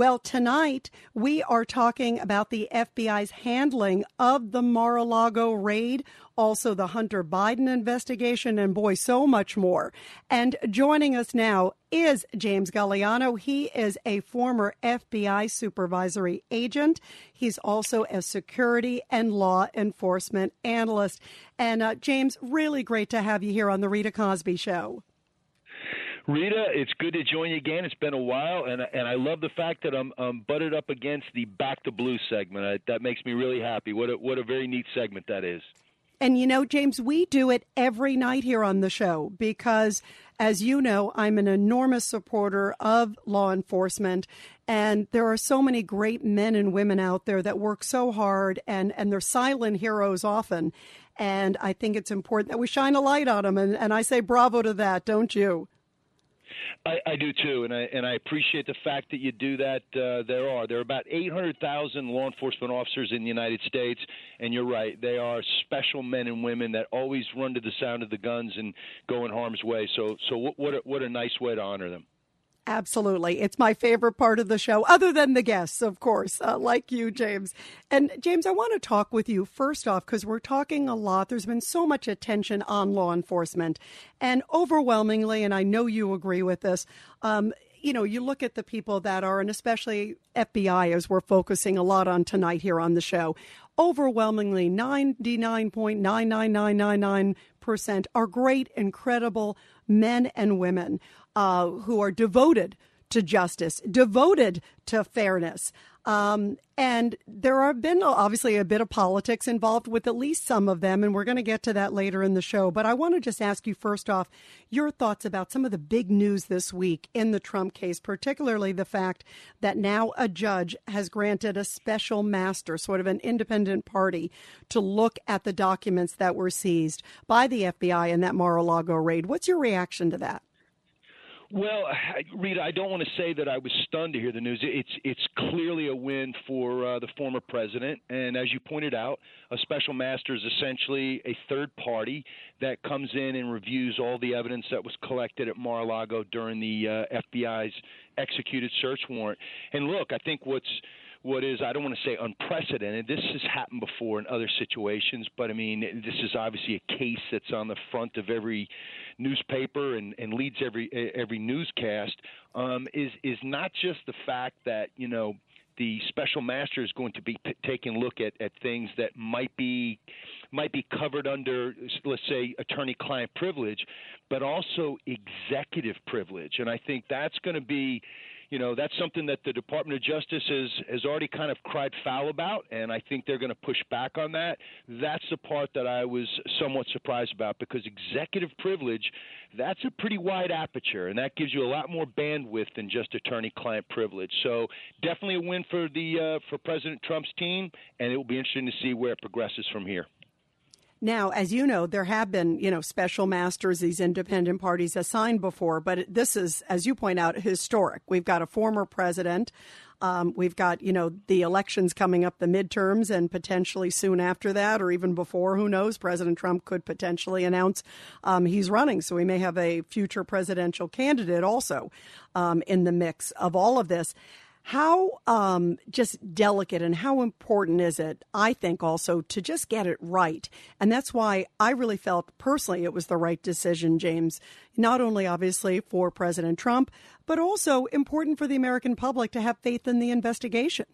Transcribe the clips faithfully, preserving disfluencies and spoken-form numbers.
Well, tonight we are talking about the F B I's handling of the Mar-a-Lago raid, also the Hunter Biden investigation, and boy, so much more. And joining us now is James Galliano. He is a former F B I supervisory agent. He's also a security and law enforcement analyst. And uh, James, really great to have you here on the Rita Cosby Show. Rita, it's good to join you again. It's been a while, and and I love the fact that I'm, I'm butted up against the Back to Blue segment. I, that makes me really happy. What a, what a very neat segment that is. And, you know, James, we do it every night here on the show because, as you know, I'm an enormous supporter of law enforcement, and there are so many great men and women out there that work so hard, and, and they're silent heroes often. And I think it's important that we shine a light on them, and, and I say bravo to that, don't you? I, I do, too, and I and I appreciate the fact that you do that. Uh, there are. There are about eight hundred thousand law enforcement officers in the United States, and you're right. They are special men and women that always run to the sound of the guns and go in harm's way. So so what, what, a, what a nice way to honor them. Absolutely. It's my favorite part of the show, other than the guests, of course, uh, like you, James. And James, I want to talk with you first off, because we're talking a lot. There's been so much attention on law enforcement, and overwhelmingly, and I know you agree with this, um, you know, you look at the people that are, and especially F B I, as we're focusing a lot on tonight here on the show, overwhelmingly ninety-nine point nine nine nine nine nine percent are great, incredible men and women uh, who are devoted to justice, devoted to fairness. Um, and there have been obviously a bit of politics involved with at least some of them, and we're going to get to that later in the show. But I want to just ask you first off your thoughts about some of the big news this week in the Trump case, particularly the fact that now a judge has granted a special master, sort of an independent party, to look at the documents that were seized by the F B I in that Mar-a-Lago raid. What's your reaction to that? Well, Rita, I don't want to say that I was stunned to hear the news. It's it's clearly a win for uh, the former president. And as you pointed out, a special master is essentially a third party that comes in and reviews all the evidence that was collected at Mar-a-Lago during the uh, F B I's executed search warrant. And look, I think what's What is, I don't want to say unprecedented, this has happened before in other situations, but I mean, this is obviously a case that's on the front of every newspaper and, and leads every every newscast, um, is, is not just the fact that, you know, the special master is going to be p- taking a look at, at things that might be might be covered under, let's say, attorney-client privilege, but also executive privilege. And I think that's going to be, you know, that's something that the Department of Justice has, has already kind of cried foul about, and I think they're going to push back on that. That's the part that I was somewhat surprised about, because executive privilege, that's a pretty wide aperture, and that gives you a lot more bandwidth than just attorney-client privilege. So definitely a win for the uh, for President Trump's team, and it will be interesting to see where it progresses from here. Now, as you know, there have been, you know, special masters, these independent parties assigned before, but this is, as you point out, historic. We've got a former president. Um, we've got, you know, the elections coming up, the midterms, and potentially soon after that or even before, who knows, President Trump could potentially announce um, he's running. So we may have a future presidential candidate also um, in the mix of all of this. How um, just delicate and how important is it, I think, also to just get it right? And that's why I really felt personally it was the right decision, James, not only obviously for President Trump, but also important for the American public to have faith in the investigation.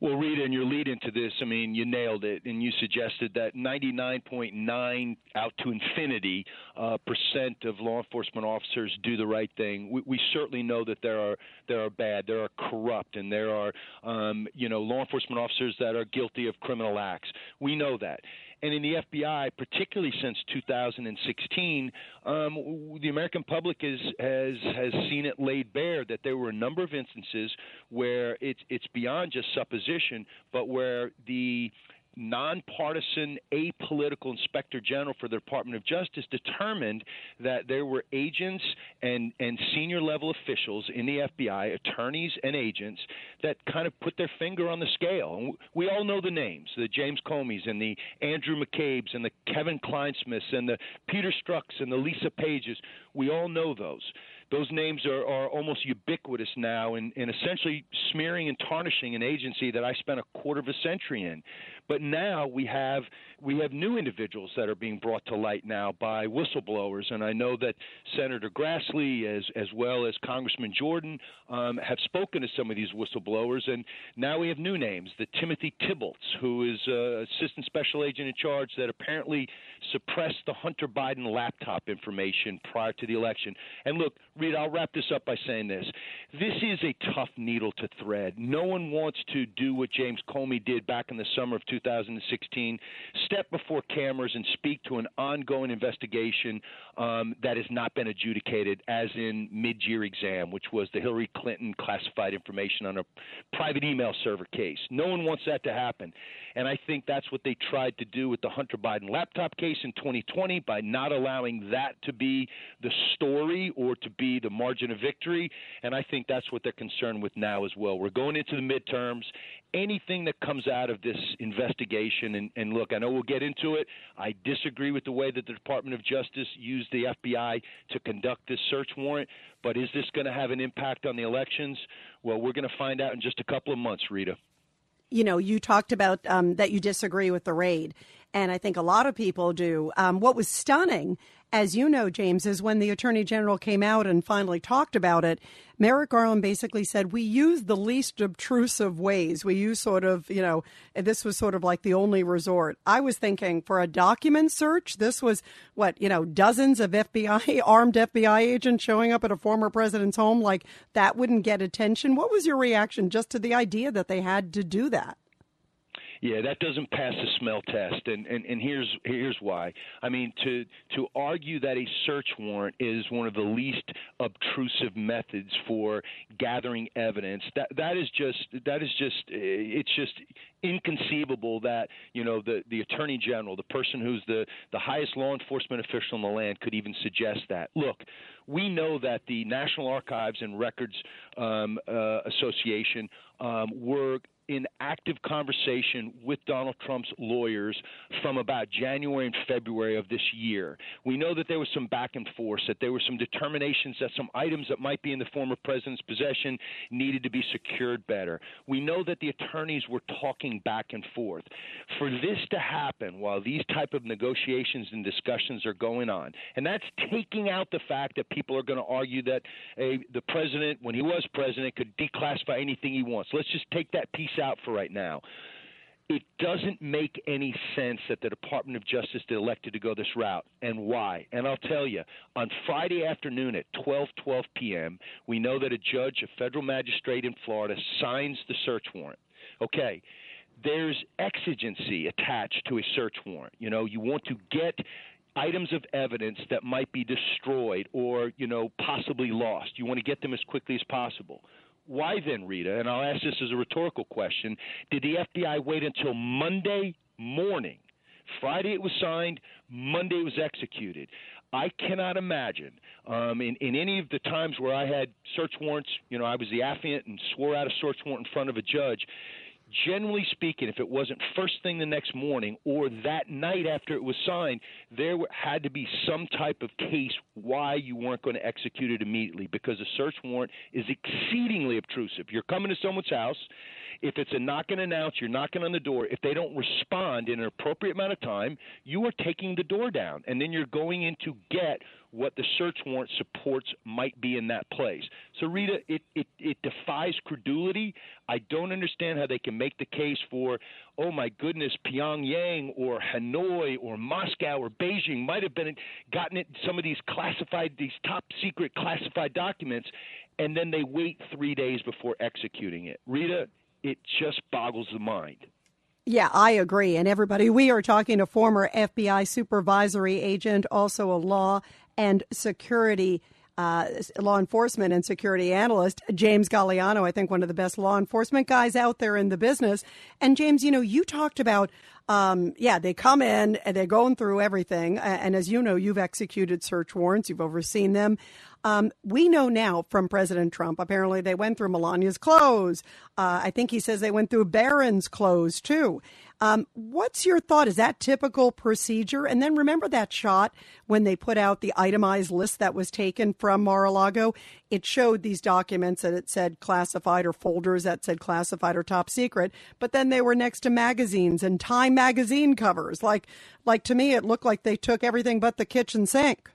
Well, Rita, in your lead into this, I mean, you nailed it, and you suggested that ninety-nine point nine out to infinity uh, percent of law enforcement officers do the right thing. We, we certainly know that there are there are bad, there are corrupt, and there are um, you know law enforcement officers that are guilty of criminal acts. We know that. And in the F B I, particularly since two thousand sixteen, um, the American public is, has has seen it laid bare that there were a number of instances where it's it's beyond just supposition, but where the nonpartisan, apolitical inspector general for the Department of Justice determined that there were agents and, and senior-level officials in the F B I, attorneys and agents, that kind of put their finger on the scale. And we all know the names, the James Comeys and the Andrew McCabes and the Kevin Clinesmiths and the Peter Strux and the Lisa Pages. We all know those. those names are, are almost ubiquitous now and, and essentially smearing and tarnishing an agency that I spent a quarter of a century in. But now we have we have new individuals that are being brought to light now by whistleblowers. And I know that Senator Grassley, as as well as Congressman Jordan, um, have spoken to some of these whistleblowers. And now we have new names, the Timothy Thibault, who is uh, assistant special agent in charge that apparently suppressed the Hunter Biden laptop information prior to the election. And look, Rita, I'll wrap this up by saying this. This is a tough needle to thread. No one wants to do what James Comey did back in the summer of two thousand sixteen, step before cameras and speak to an ongoing investigation um, that has not been adjudicated, as in mid-year exam, which was the Hillary Clinton classified information on a private email server case. No one wants that to happen. And I think that's what they tried to do with the Hunter Biden laptop case in twenty twenty by not allowing that to be the story or to be the margin of victory. And I think that's what they're concerned with now as well. We're going into the midterms. Anything that comes out of this investigation, and, and look, I know we'll get into it. I disagree with the way that the Department of Justice used the F B I to conduct this search warrant. But is this going to have an impact on the elections? Well, we're going to find out in just a couple of months, Rita. You know, you talked about um, that you disagree with the raid, and I think a lot of people do. Um, what was stunning, as you know, James, is when the attorney general came out and finally talked about it, Merrick Garland basically said, we used the least obtrusive ways. We used sort of, you know, this was sort of like the only resort. I was thinking for a document search, this was what, you know, dozens of F B I, armed F B I agents showing up at a former president's home, like that wouldn't get attention. What was your reaction just to the idea that they had to do that? Yeah, that doesn't pass the smell test, and, and, and here's here's why. I mean, to to argue that a search warrant is one of the least obtrusive methods for gathering evidence, that that is just that is just it's just inconceivable that, you know, the, the attorney general, the person who's the, the highest law enforcement official in the land, could even suggest that. Look, we know that the National Archives and Records um, uh, Association um, were in active conversation with Donald Trump's lawyers from about January and February of this year. We know that there was some back and forth, that there were some determinations that some items that might be in the former president's possession needed to be secured better. We know that the attorneys were talking back and forth. For this to happen while these type of negotiations and discussions are going on, and that's taking out the fact that people are going to argue that a, the president, when he was president, could declassify anything he wants. Let's just take that piece out for right now. It doesn't make any sense that the Department of Justice elected to go this route, and why. And I'll tell you, on Friday afternoon at twelve twelve p.m., we know that a judge, a federal magistrate in Florida, signs the search warrant. Okay. There's exigency attached to a search warrant. You know, you want to get items of evidence that might be destroyed or, you know, possibly lost. You want to get them as quickly as possible. Why then, Rita, and I'll ask this as a rhetorical question, did the F B I wait until Monday morning? Friday it was signed, Monday it was executed. I cannot imagine um, in, in any of the times where I had search warrants, you know, I was the affiant and swore out a search warrant in front of a judge. Generally speaking, if it wasn't first thing the next morning or that night after it was signed, there had to be some type of case why you weren't going to execute it immediately, because a search warrant is exceedingly obtrusive. You're coming to someone's house. If it's a knock and announce, you're knocking on the door. If they don't respond in an appropriate amount of time, you are taking the door down, and then you're going in to get what the search warrant supports might be in that place. So, Rita, it, it, it defies credulity. I don't understand how they can make the case for, oh, my goodness, Pyongyang or Hanoi or Moscow or Beijing might have been gotten it, some of these classified, these top-secret classified documents, and then they wait three days before executing it. Rita, it just boggles the mind. Yeah, I agree. And everybody, we are talking to former F B I supervisory agent, also a law and security uh, law enforcement and security analyst, James Galliano, I think one of the best law enforcement guys out there in the business. And James, you know, you talked about Um, yeah, they come in and they're going through everything. And as you know, you've executed search warrants. You've overseen them. Um, we know now from President Trump, apparently they went through Melania's clothes. Uh, I think he says they went through Barron's clothes, too. Um, what's your thought? Is that typical procedure? And then remember that shot when they put out the itemized list that was taken from Mar-a-Lago? It showed these documents that it said classified, or folders that said classified or top secret. But then they were next to magazines and Time magazine covers. Like, like to me, it looked like they took everything but the kitchen sink.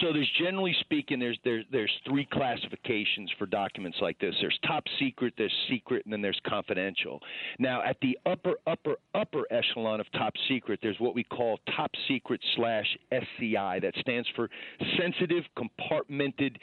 So there's generally speaking, there's there's there's three classifications for documents like this. There's top secret, there's secret, and then there's confidential. Now, at the upper, upper, upper echelon of top secret, there's what we call top secret slash S C I. That stands for sensitive compartmented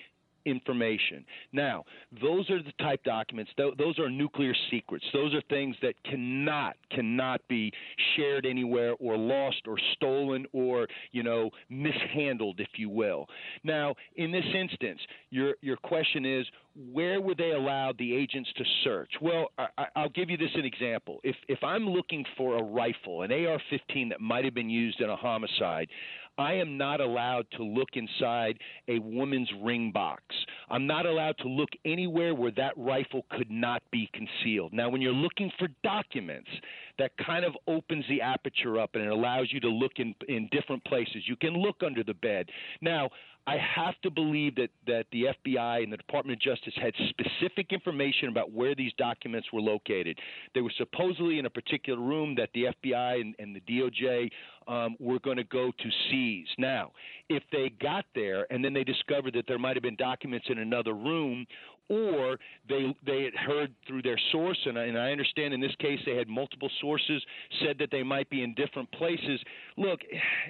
information. Now, those are the type documents. Th- those are nuclear secrets. Those are things that cannot, cannot be shared anywhere, or lost or stolen, or, you know, mishandled, if you will. Now, in this instance, your your question is, where were they allowed the agents to search? Well, I, I'll give you this an example. If if I'm looking for a rifle, an A R fifteen that might have been used in a homicide, I am not allowed to look inside a woman's ring box. I'm not allowed to look anywhere where that rifle could not be concealed. Now, when you're looking for documents, that kind of opens the aperture up, and it allows you to look in, in different places. You can look under the bed. Now, I have to believe that, that the F B I and the Department of Justice had specific information about where these documents were located. They were supposedly in a particular room that the F B I and, and the D O J um, were going to go to seize. Now, if they got there and then they discovered that there might have been documents in another room, or they they had heard through their source, and I, and I understand in this case they had multiple sources, said that they might be in different places. Look,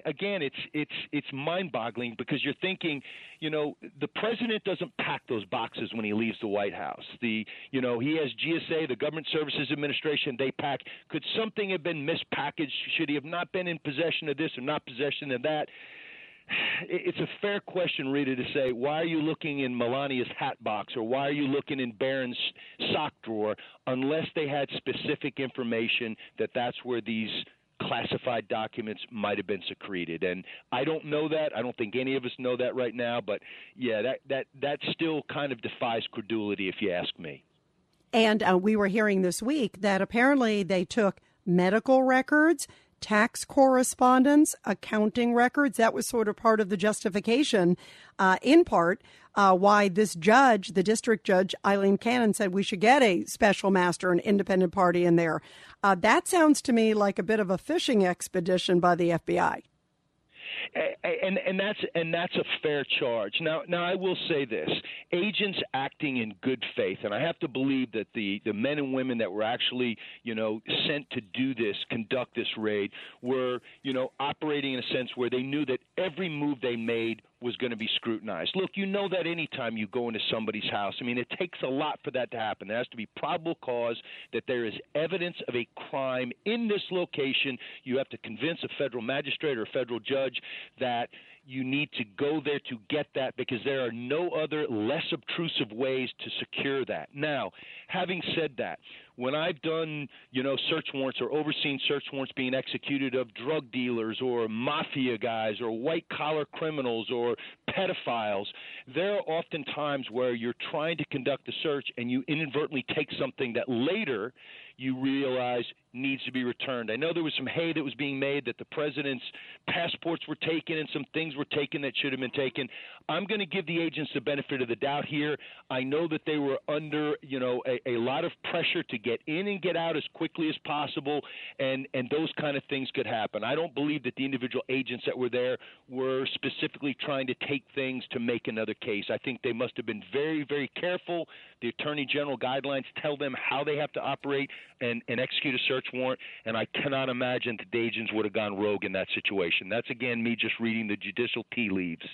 again, it's it's it's mind-boggling, because you're thinking, you know, the president doesn't pack those boxes when he leaves the White House. The you know he has G S A, the Government Services Administration, they pack. Could something have been mispackaged? Should he have not been in possession of this or not possession of that? It's a fair question, Rita, to say, why are you looking in Melania's hat box, or why are you looking in Barron's sock drawer, unless they had specific information that that's where these classified documents might have been secreted. And I don't know that. I don't think any of us know that right now. But, yeah, that, that, that still kind of defies credulity, if you ask me. And uh, we were hearing this week that apparently they took medical records, tax correspondence, accounting records. That was sort of part of the justification, uh, in part, uh, why this judge, the district judge, Eileen Cannon, said we should get a special master, an independent party in there. Uh, that sounds to me like a bit of a fishing expedition by the F B I. And, and that's and that's a fair charge. Now, now I will say this: agents acting in good faith, and I have to believe that the, the men and women that were actually, you know, sent to do this, conduct this raid, were, you know, operating in a sense where they knew that every move they made was going to be scrutinized. Look, you know that anytime you go into somebody's house, I mean, it takes a lot for that to happen. There has to be probable cause that there is evidence of a crime in this location. You have to convince a federal magistrate or a federal judge that you need to go there to get that, because there are no other less obtrusive ways to secure that. Now, having said that, when I've done, you know, search warrants or overseen search warrants being executed of drug dealers or mafia guys or white-collar criminals or pedophiles, there are often times where you're trying to conduct a search and you inadvertently take something that later you realize needs to be returned. I know there was some hay that was being made that the president's passports were taken and some things were taken that should have been taken. I'm going to give the agents the benefit of the doubt here. I know that they were under, you know, a, a lot of pressure to get in and get out as quickly as possible, and, and those kind of things could happen. I don't believe that the individual agents that were there were specifically trying to take things to make another case. I think they must have been very, very careful. The Attorney General guidelines tell them how they have to operate and, and execute a search warrant, and I cannot imagine that the agents would have gone rogue in that situation. That's, again, me just reading the judicial tea leaves.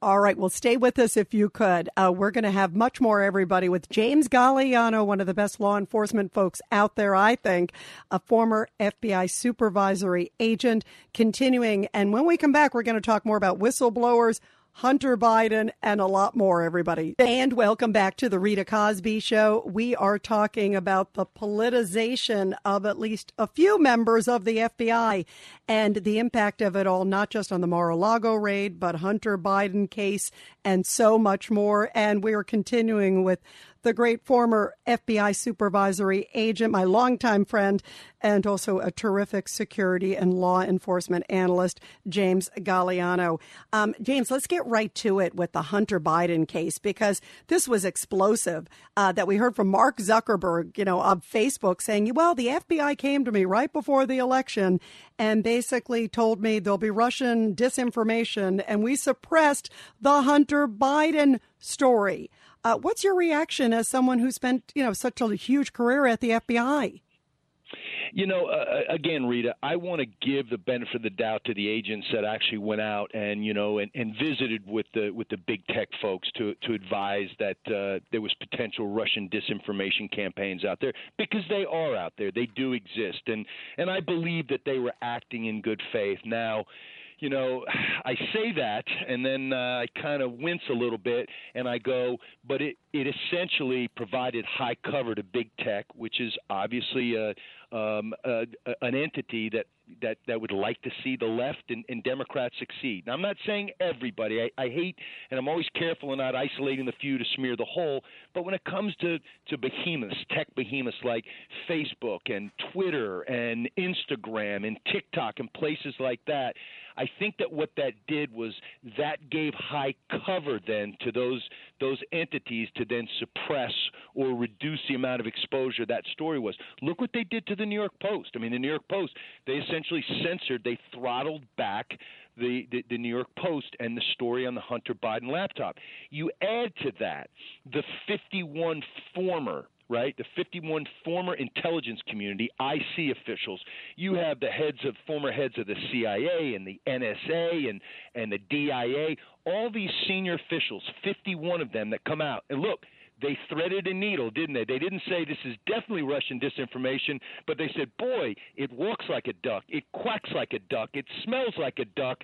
All right. Well, stay with us if you could. Uh, we're going to have much more, everybody, with James Galliano, one of the best law enforcement folks out there, I think, a former F B I supervisory agent, continuing. And when we come back, we're going to talk more about whistleblowers, Hunter Biden, and a lot more, everybody. And welcome back to the Rita Cosby Show. We are talking about the politicization of at least a few members of the F B I and the impact of it all, not just on the Mar-a-Lago raid, but Hunter Biden case and so much more. And we are continuing with the great former F B I supervisory agent, my longtime friend, and also a terrific security and law enforcement analyst, James Galliano. Um, James, let's get right to it with the Hunter Biden case, because this was explosive uh, that we heard from Mark Zuckerberg, you know, of Facebook saying, well, the F B I came to me right before the election and basically told me there'll be Russian disinformation, and we suppressed the Hunter Biden story. Uh, what's your reaction as someone who spent, you know, such a huge career at the F B I? You know, uh, again, Rita, I want to give the benefit of the doubt to the agents that actually went out and, you know, and, and visited with the with the big tech folks to to advise that uh, there was potential Russian disinformation campaigns out there, because they are out there. They do exist. And and I believe that they were acting in good faith. Now, you know, I say that and then uh, I kind of wince a little bit and I go, but it, it essentially provided high cover to big tech, which is obviously a, um, a, an entity that, that, that would like to see the left and, and Democrats succeed. Now, I'm not saying everybody. I, I hate, and I'm always careful in not isolating the few to smear the whole, but when it comes to, to behemoths, tech behemoths like Facebook and Twitter and Instagram and TikTok and places like that, I think that what that did was that gave high cover then to those those entities to then suppress or reduce the amount of exposure that story was. Look what they did to the New York Post. I mean, the New York Post, they essentially censored, they throttled back The, the, the New York Post and the story on the Hunter Biden laptop. You add to that the fifty-one former, right, the fifty-one former intelligence community, I C officials. You have the heads of former heads of the C I A and the N S A and, and the D I A, all these senior officials, fifty-one of them that come out. And look, they threaded a needle, didn't they? They didn't say this is definitely Russian disinformation, but they said, boy, it walks like a duck. It quacks like a duck. It smells like a duck.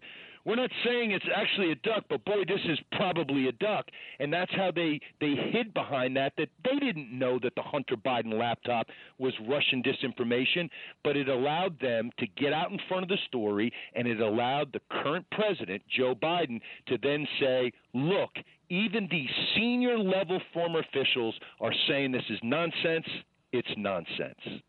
We're not saying it's actually a duck, but boy, this is probably a duck. And that's how they, they hid behind that, that they didn't know that the Hunter Biden laptop was Russian disinformation, but it allowed them to get out in front of the story, and it allowed the current president, Joe Biden, to then say, look, even the senior level former officials are saying this is nonsense. It's nonsense.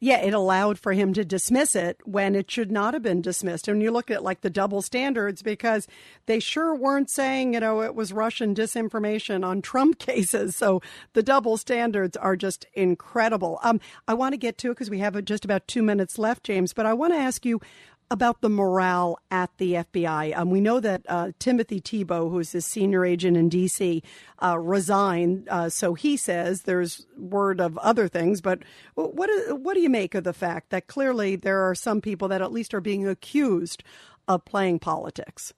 Yeah, it allowed for him to dismiss it when it should not have been dismissed. And you look at like the double standards, because they sure weren't saying, you know, it was Russian disinformation on Trump cases. So the double standards are just incredible. Um, I want to get to it because we have just about two minutes left, James, but I want to ask you about the morale at the F B I. Um, we know that uh, Timothy Thibault, who is the senior agent in D C, uh, resigned. Uh, so he says there's word of other things. But what do, what do you make of the fact that clearly there are some people that at least are being accused of playing politics?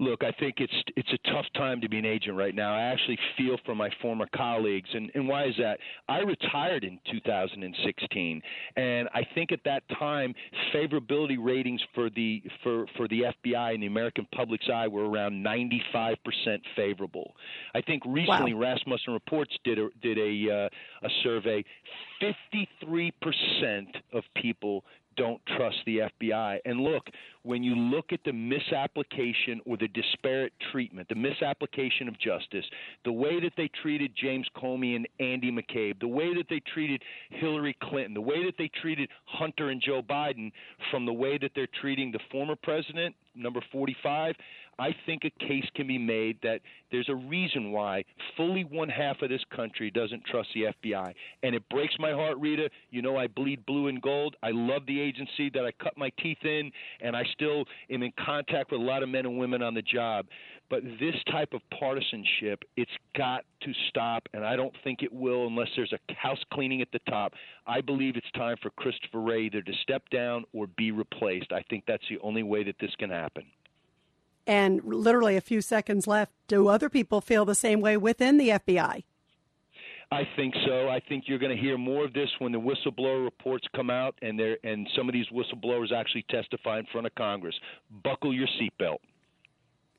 Look, I think it's it's a tough time to be an agent right now. I actually feel for my former colleagues. And, and why is that? I retired in two thousand sixteen. And I think at that time, favorability ratings for the for, for the F B I in the American public's eye were around ninety-five percent favorable. I think recently, wow, Rasmussen Reports did a, did a, uh, a survey. fifty-three percent of people don't trust the F B I. And look, when you look at the misapplication or the disparate treatment, the misapplication of justice, the way that they treated James Comey and Andy McCabe, the way that they treated Hillary Clinton, the way that they treated Hunter and Joe Biden, from the way that they're treating the former president, number forty-five, I think a case can be made that there's a reason why fully one half of this country doesn't trust the F B I. And it breaks my heart, Rita. You know, I bleed blue and gold. I love the agency that I cut my teeth in, and I still am in contact with a lot of men and women on the job. But this type of partisanship, it's got to stop, and I don't think it will unless there's a house cleaning at the top. I believe it's time for Christopher Wray either to step down or be replaced. I think that's the only way that this can happen. And literally a few seconds left. Do other people feel the same way within the F B I? I think so. I think you're going to hear more of this when the whistleblower reports come out, and there and some of these whistleblowers actually testify in front of Congress. Buckle your seatbelt.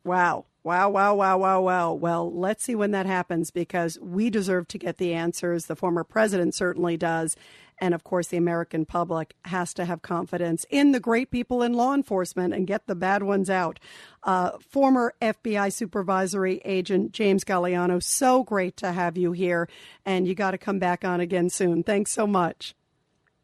Wow. Wow, wow, wow, wow, wow. Well, let's see when that happens, because we deserve to get the answers. The former president certainly does. And, of course, the American public has to have confidence in the great people in law enforcement and get the bad ones out. Uh, former F B I supervisory agent James Galliano, so great to have you here. And you got to come back on again soon. Thanks so much.